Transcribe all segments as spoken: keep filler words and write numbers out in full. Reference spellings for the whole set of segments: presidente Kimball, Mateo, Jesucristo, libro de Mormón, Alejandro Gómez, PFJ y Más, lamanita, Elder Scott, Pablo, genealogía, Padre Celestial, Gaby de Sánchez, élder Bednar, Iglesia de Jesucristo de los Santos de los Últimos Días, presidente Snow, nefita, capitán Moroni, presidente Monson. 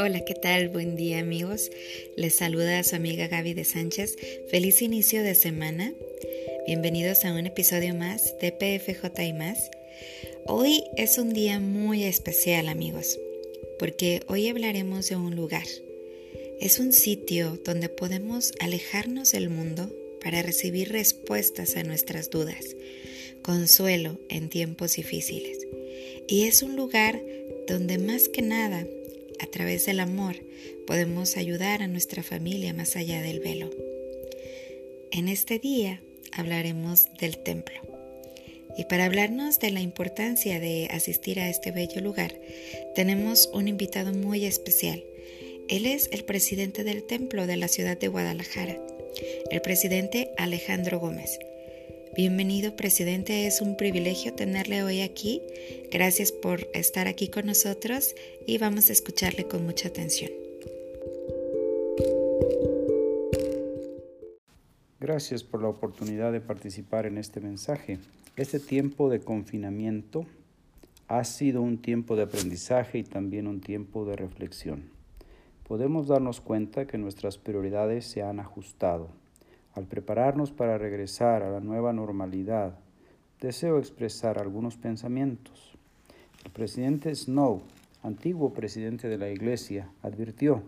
Hola, ¿qué tal? Buen día, amigos. Les saluda a su amiga Gaby de Sánchez. Feliz inicio de semana. Bienvenidos a un episodio más de P F J y Más. Hoy es un día muy especial, amigos, porque hoy hablaremos de un lugar. Es un sitio donde podemos alejarnos del mundo para recibir respuestas a nuestras dudas, consuelo en tiempos difíciles. Y es un lugar donde más que nada, a través del amor, podemos ayudar a nuestra familia más allá del velo. En este día hablaremos del templo. Y para hablarnos de la importancia de asistir a este bello lugar, tenemos un invitado muy especial. Él es el presidente del templo de la ciudad de Guadalajara, el presidente Alejandro Gómez. Bienvenido, presidente, es un privilegio tenerle hoy aquí. Gracias por estar aquí con nosotros y vamos a escucharle con mucha atención. Gracias por la oportunidad de participar en este mensaje. Este tiempo de confinamiento ha sido un tiempo de aprendizaje y también un tiempo de reflexión. Podemos darnos cuenta que nuestras prioridades se han ajustado. Al prepararnos para regresar a la nueva normalidad, deseo expresar algunos pensamientos. El presidente Snow, antiguo presidente de la Iglesia, advirtió: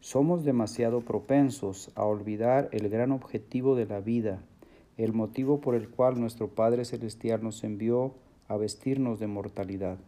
somos demasiado propensos a olvidar el gran objetivo de la vida, el motivo por el cual nuestro Padre Celestial nos envió a vestirnos de mortalidad,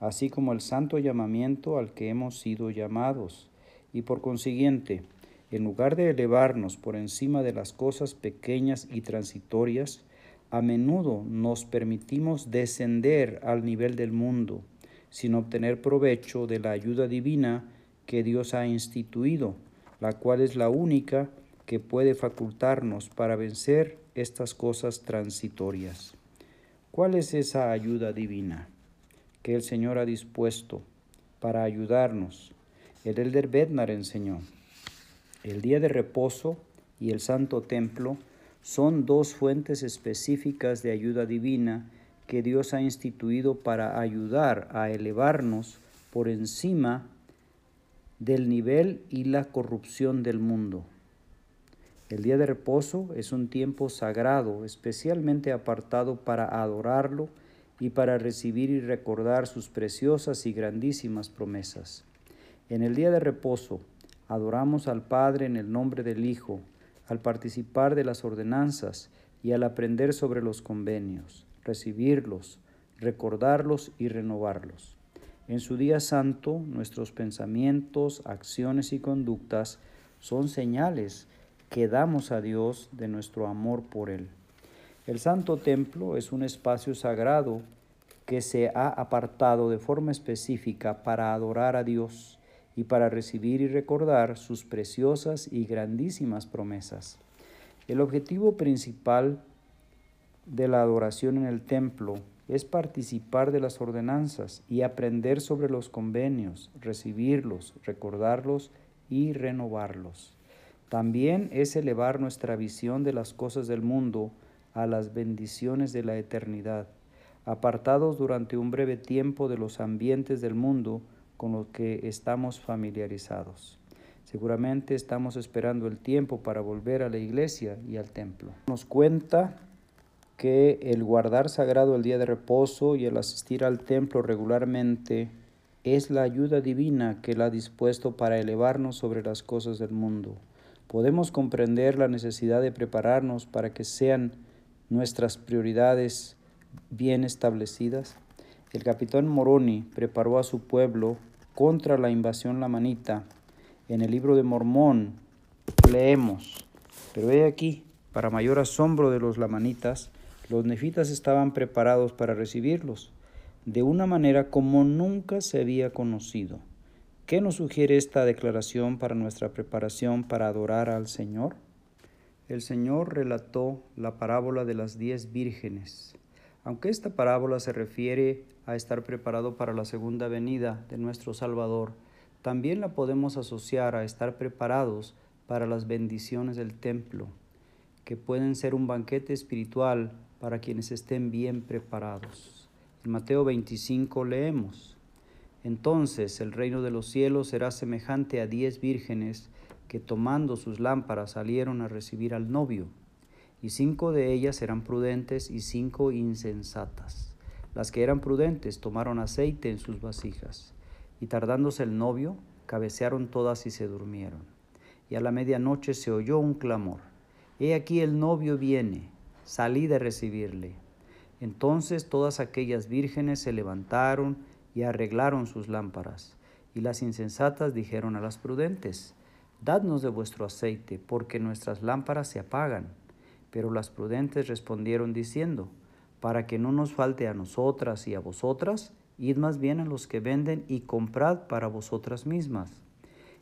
así como el santo llamamiento al que hemos sido llamados, y por consiguiente, en lugar de elevarnos por encima de las cosas pequeñas y transitorias, a menudo nos permitimos descender al nivel del mundo, sin obtener provecho de la ayuda divina que Dios ha instituido, la cual es la única que puede facultarnos para vencer estas cosas transitorias. ¿Cuál es esa ayuda divina que el Señor ha dispuesto para ayudarnos? El élder Bednar enseñó: el día de reposo y el santo templo son dos fuentes específicas de ayuda divina que Dios ha instituido para ayudar a elevarnos por encima del nivel y la corrupción del mundo. El día de reposo es un tiempo sagrado, especialmente apartado para adorarlo y para recibir y recordar sus preciosas y grandísimas promesas. En el día de reposo, adoramos al Padre en el nombre del Hijo, al participar de las ordenanzas y al aprender sobre los convenios, recibirlos, recordarlos y renovarlos. En su día santo, nuestros pensamientos, acciones y conductas son señales que damos a Dios de nuestro amor por Él. El Santo Templo es un espacio sagrado que se ha apartado de forma específica para adorar a Dios y para recibir y recordar sus preciosas y grandísimas promesas. El objetivo principal de la adoración en el templo es participar de las ordenanzas y aprender sobre los convenios, recibirlos, recordarlos y renovarlos. También es elevar nuestra visión de las cosas del mundo a las bendiciones de la eternidad, apartados durante un breve tiempo de los ambientes del mundo con lo que estamos familiarizados. Seguramente estamos esperando el tiempo para volver a la iglesia y al templo. Nos cuenta que el guardar sagrado el día de reposo y el asistir al templo regularmente es la ayuda divina que Él ha dispuesto para elevarnos sobre las cosas del mundo. Podemos comprender la necesidad de prepararnos para que sean nuestras prioridades bien establecidas. El capitán Moroni preparó a su pueblo contra la invasión lamanita. En el libro de Mormón leemos: pero he aquí, para mayor asombro de los lamanitas, los nefitas estaban preparados para recibirlos, de una manera como nunca se había conocido. ¿Qué nos sugiere esta declaración para nuestra preparación para adorar al Señor? El Señor relató la parábola de las diez vírgenes. Aunque esta parábola se refiere a estar preparado para la segunda venida de nuestro Salvador, también la podemos asociar a estar preparados para las bendiciones del templo, que pueden ser un banquete espiritual para quienes estén bien preparados. En Mateo veinticinco leemos: Entonces el reino de los cielos será semejante a diez vírgenes que tomando sus lámparas salieron a recibir al novio, y cinco de ellas serán prudentes y cinco insensatas. Las que eran prudentes tomaron aceite en sus vasijas, y tardándose el novio, cabecearon todas y se durmieron. Y a la medianoche se oyó un clamor: «He aquí el novio viene, salid a recibirle». Entonces todas aquellas vírgenes se levantaron y arreglaron sus lámparas, y las insensatas dijeron a las prudentes: «Dadnos de vuestro aceite, porque nuestras lámparas se apagan». Pero las prudentes respondieron diciendo: «Para que no nos falte a nosotras y a vosotras, id más bien a los que venden y comprad para vosotras mismas».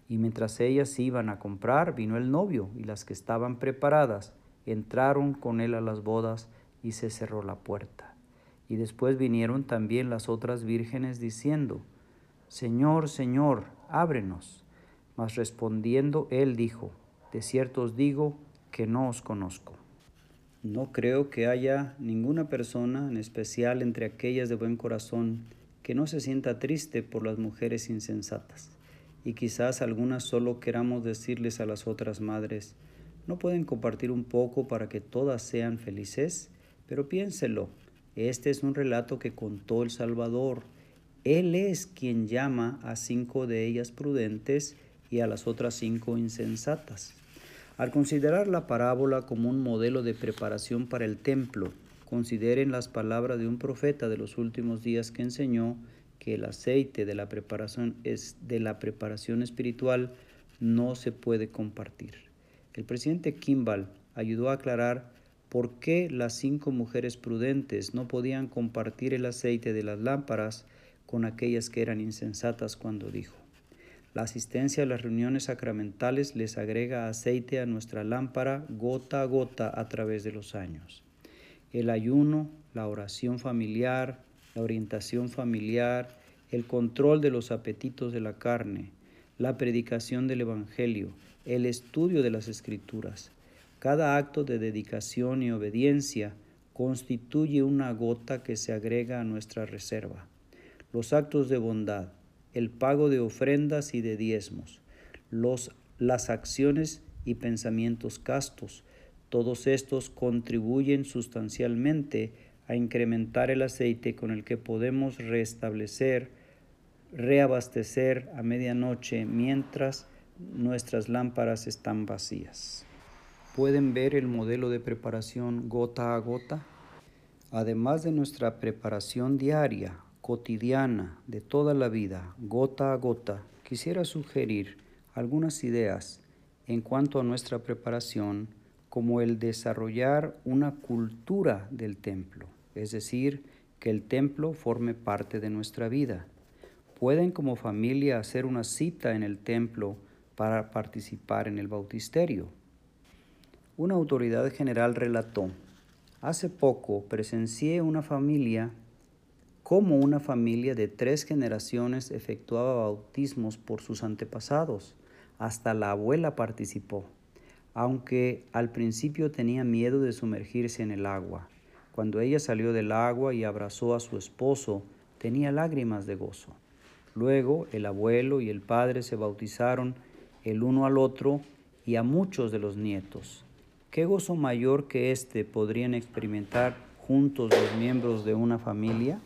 Y mientras ellas iban a comprar, vino el novio, y las que estaban preparadas entraron con él a las bodas, y se cerró la puerta. Y después vinieron también las otras vírgenes diciendo: «Señor, Señor, ábrenos». Mas respondiendo él dijo: «De cierto os digo que no os conozco». No creo que haya ninguna persona, en especial entre aquellas de buen corazón, que no se sienta triste por las mujeres insensatas. Y quizás algunas solo queramos decirles a las otras madres: «¿No pueden compartir un poco para que todas sean felices?». Pero piénselo, este es un relato que contó el Salvador. Él es quien llama a cinco de ellas prudentes y a las otras cinco insensatas. Al considerar la parábola como un modelo de preparación para el templo, consideren las palabras de un profeta de los últimos días que enseñó que el aceite de la preparación, es de la preparación espiritual no se puede compartir. El presidente Kimball ayudó a aclarar por qué las cinco mujeres prudentes no podían compartir el aceite de las lámparas con aquellas que eran insensatas cuando dijo: «La asistencia a las reuniones sacramentales les agrega aceite a nuestra lámpara gota a gota a través de los años. El ayuno, la oración familiar, la orientación familiar, el control de los apetitos de la carne, la predicación del Evangelio, el estudio de las Escrituras, cada acto de dedicación y obediencia constituye una gota que se agrega a nuestra reserva. Los actos de bondad, el pago de ofrendas y de diezmos, los, las acciones y pensamientos castos, todos estos contribuyen sustancialmente a incrementar el aceite con el que podemos restablecer, reabastecer a medianoche mientras nuestras lámparas están vacías». ¿Pueden ver el modelo de preparación gota a gota? Además de nuestra preparación diaria, cotidiana, de toda la vida, gota a gota, quisiera sugerir algunas ideas en cuanto a nuestra preparación, como el desarrollar una cultura del templo, es decir, que el templo forme parte de nuestra vida. Pueden como familia hacer una cita en el templo para participar en el bautisterio. Una autoridad general relató: «Hace poco presencié una familia Como una familia de tres generaciones efectuaba bautismos por sus antepasados. Hasta la abuela participó, aunque al principio tenía miedo de sumergirse en el agua. Cuando ella salió del agua y abrazó a su esposo, tenía lágrimas de gozo. Luego el abuelo y el padre se bautizaron el uno al otro y a muchos de los nietos. ¿Qué gozo mayor que este podrían experimentar juntos los miembros de una familia?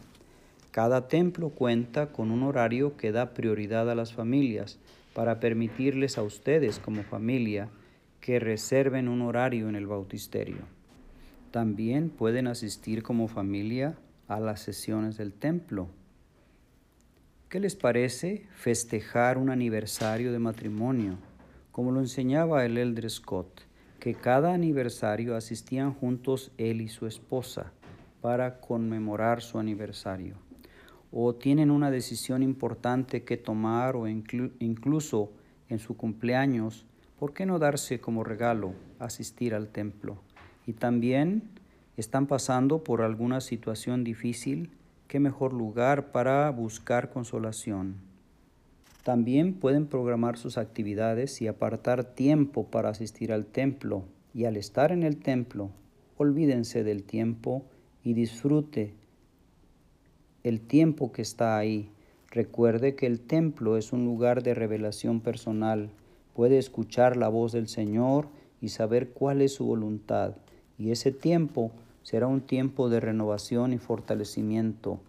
Cada templo cuenta con un horario que da prioridad a las familias para permitirles a ustedes como familia que reserven un horario en el bautisterio. También pueden asistir como familia a las sesiones del templo. ¿Qué les parece festejar un aniversario de matrimonio, como lo enseñaba el Elder Scott, que cada aniversario asistían juntos él y su esposa para conmemorar su aniversario? ¿O tienen una decisión importante que tomar o inclu- incluso en su cumpleaños? ¿Por qué no darse como regalo asistir al templo? Y también están pasando por alguna situación difícil, ¿qué mejor lugar para buscar consolación? También pueden programar sus actividades y apartar tiempo para asistir al templo. Y al estar en el templo, olvídense del tiempo y disfrute el tiempo que está ahí, Recuerde que el templo es un lugar de revelación personal. Puede escuchar la voz del Señor y saber cuál es su voluntad. Y ese tiempo será un tiempo de renovación y fortalecimiento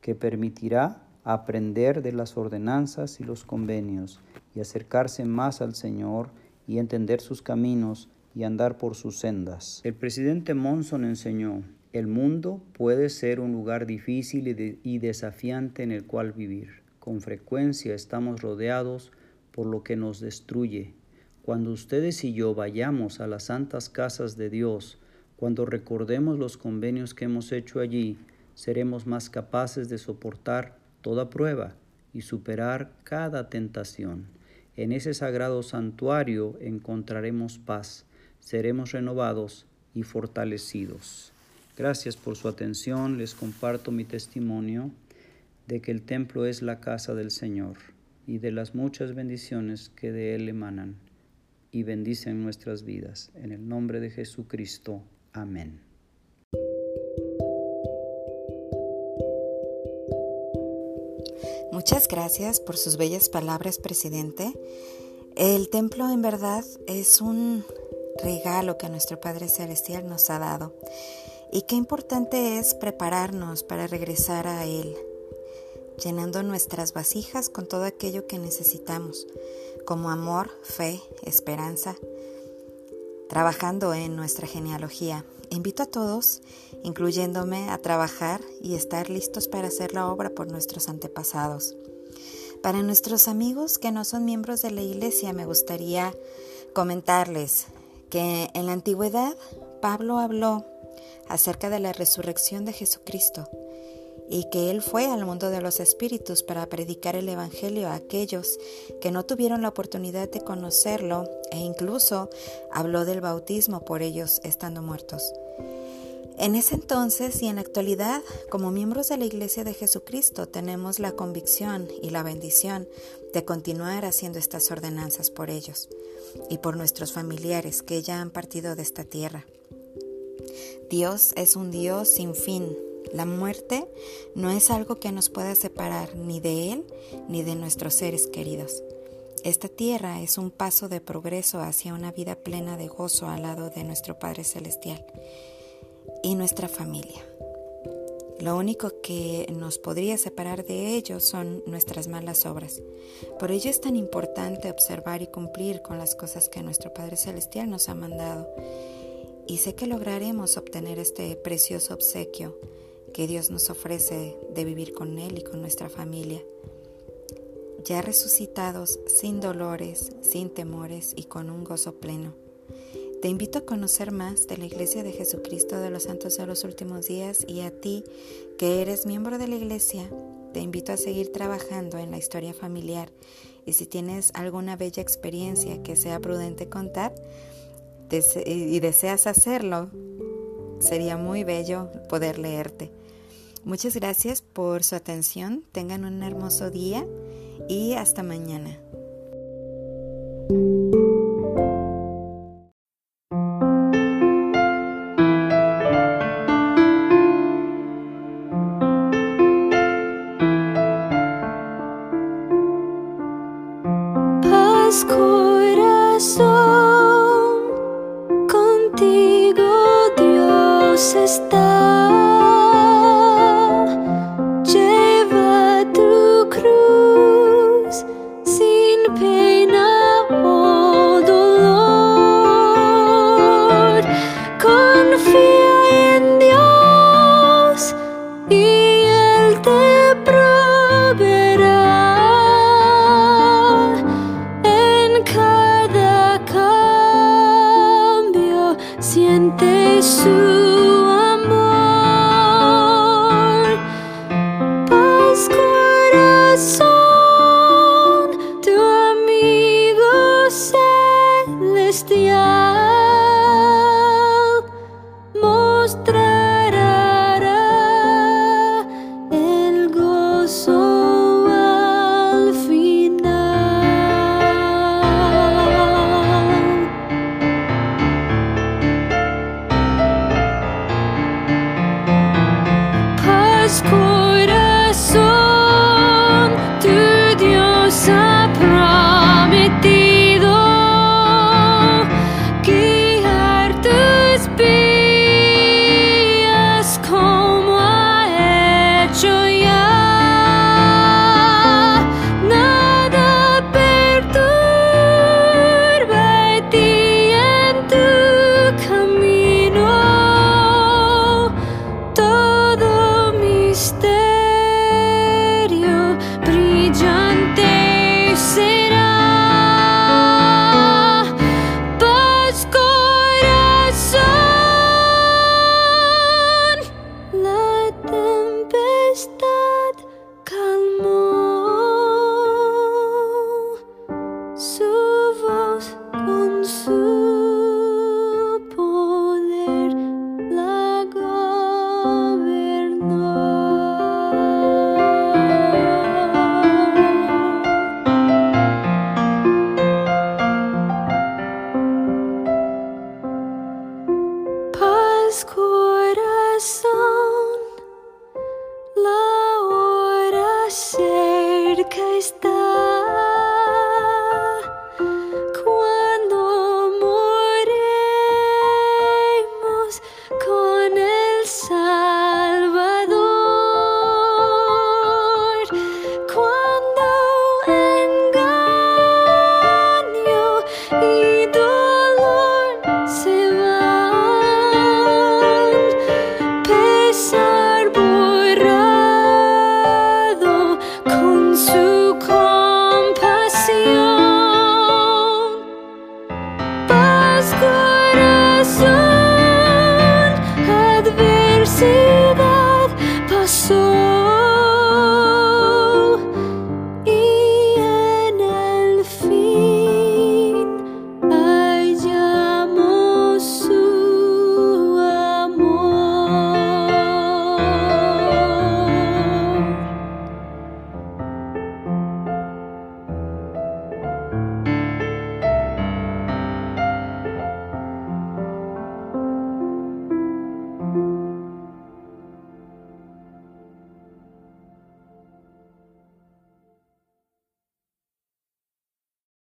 que permitirá aprender de las ordenanzas y los convenios y acercarse más al Señor y entender sus caminos y andar por sus sendas. El presidente Monson enseñó: el mundo puede ser un lugar difícil y, de, y desafiante en el cual vivir. Con frecuencia estamos rodeados por lo que nos destruye. Cuando ustedes y yo vayamos a las santas casas de Dios, cuando recordemos los convenios que hemos hecho allí, seremos más capaces de soportar toda prueba y superar cada tentación. En ese sagrado santuario encontraremos paz, seremos renovados y fortalecidos. Gracias por su atención. Les comparto mi testimonio de que el templo es la casa del Señor y de las muchas bendiciones que de Él emanan y bendicen nuestras vidas. En el nombre de Jesucristo. Amén. Muchas gracias por sus bellas palabras, presidente. El templo en verdad es un regalo que nuestro Padre Celestial nos ha dado. Y qué importante es prepararnos para regresar a Él, llenando nuestras vasijas con todo aquello que necesitamos, como amor, fe, esperanza, trabajando en nuestra genealogía. Invito a todos, incluyéndome, a trabajar y estar listos para hacer la obra por nuestros antepasados. Para nuestros amigos que no son miembros de la Iglesia, me gustaría comentarles que en la antigüedad Pablo habló acerca de la resurrección de Jesucristo y que Él fue al mundo de los espíritus para predicar el Evangelio a aquellos que no tuvieron la oportunidad de conocerlo, e incluso habló del bautismo por ellos estando muertos. En ese entonces y en la actualidad, como miembros de la Iglesia de Jesucristo, tenemos la convicción y la bendición de continuar haciendo estas ordenanzas por ellos y por nuestros familiares que ya han partido de esta tierra. Dios es un Dios sin fin. La muerte no es algo que nos pueda separar ni de Él ni de nuestros seres queridos. Esta tierra es un paso de progreso hacia una vida plena de gozo al lado de nuestro Padre Celestial y nuestra familia. Lo único que nos podría separar de ellos son nuestras malas obras. Por ello es tan importante observar y cumplir con las cosas que nuestro Padre Celestial nos ha mandado. Y sé que lograremos obtener este precioso obsequio que Dios nos ofrece de vivir con Él y con nuestra familia, ya resucitados, sin dolores, sin temores y con un gozo pleno. Te invito a conocer más de la Iglesia de Jesucristo de los Santos de los Últimos Días, y a ti que eres miembro de la Iglesia, te invito a seguir trabajando en la historia familiar, y si tienes alguna bella experiencia que sea prudente contar, y deseas hacerlo, sería muy bello poder leerte. Muchas gracias por su atención. Tengan un hermoso día y hasta mañana. Mostrará el gozo. misterio brillante será. Paz, corazón, la tempestad calmó, su voz con su corazón, la hora cerca está.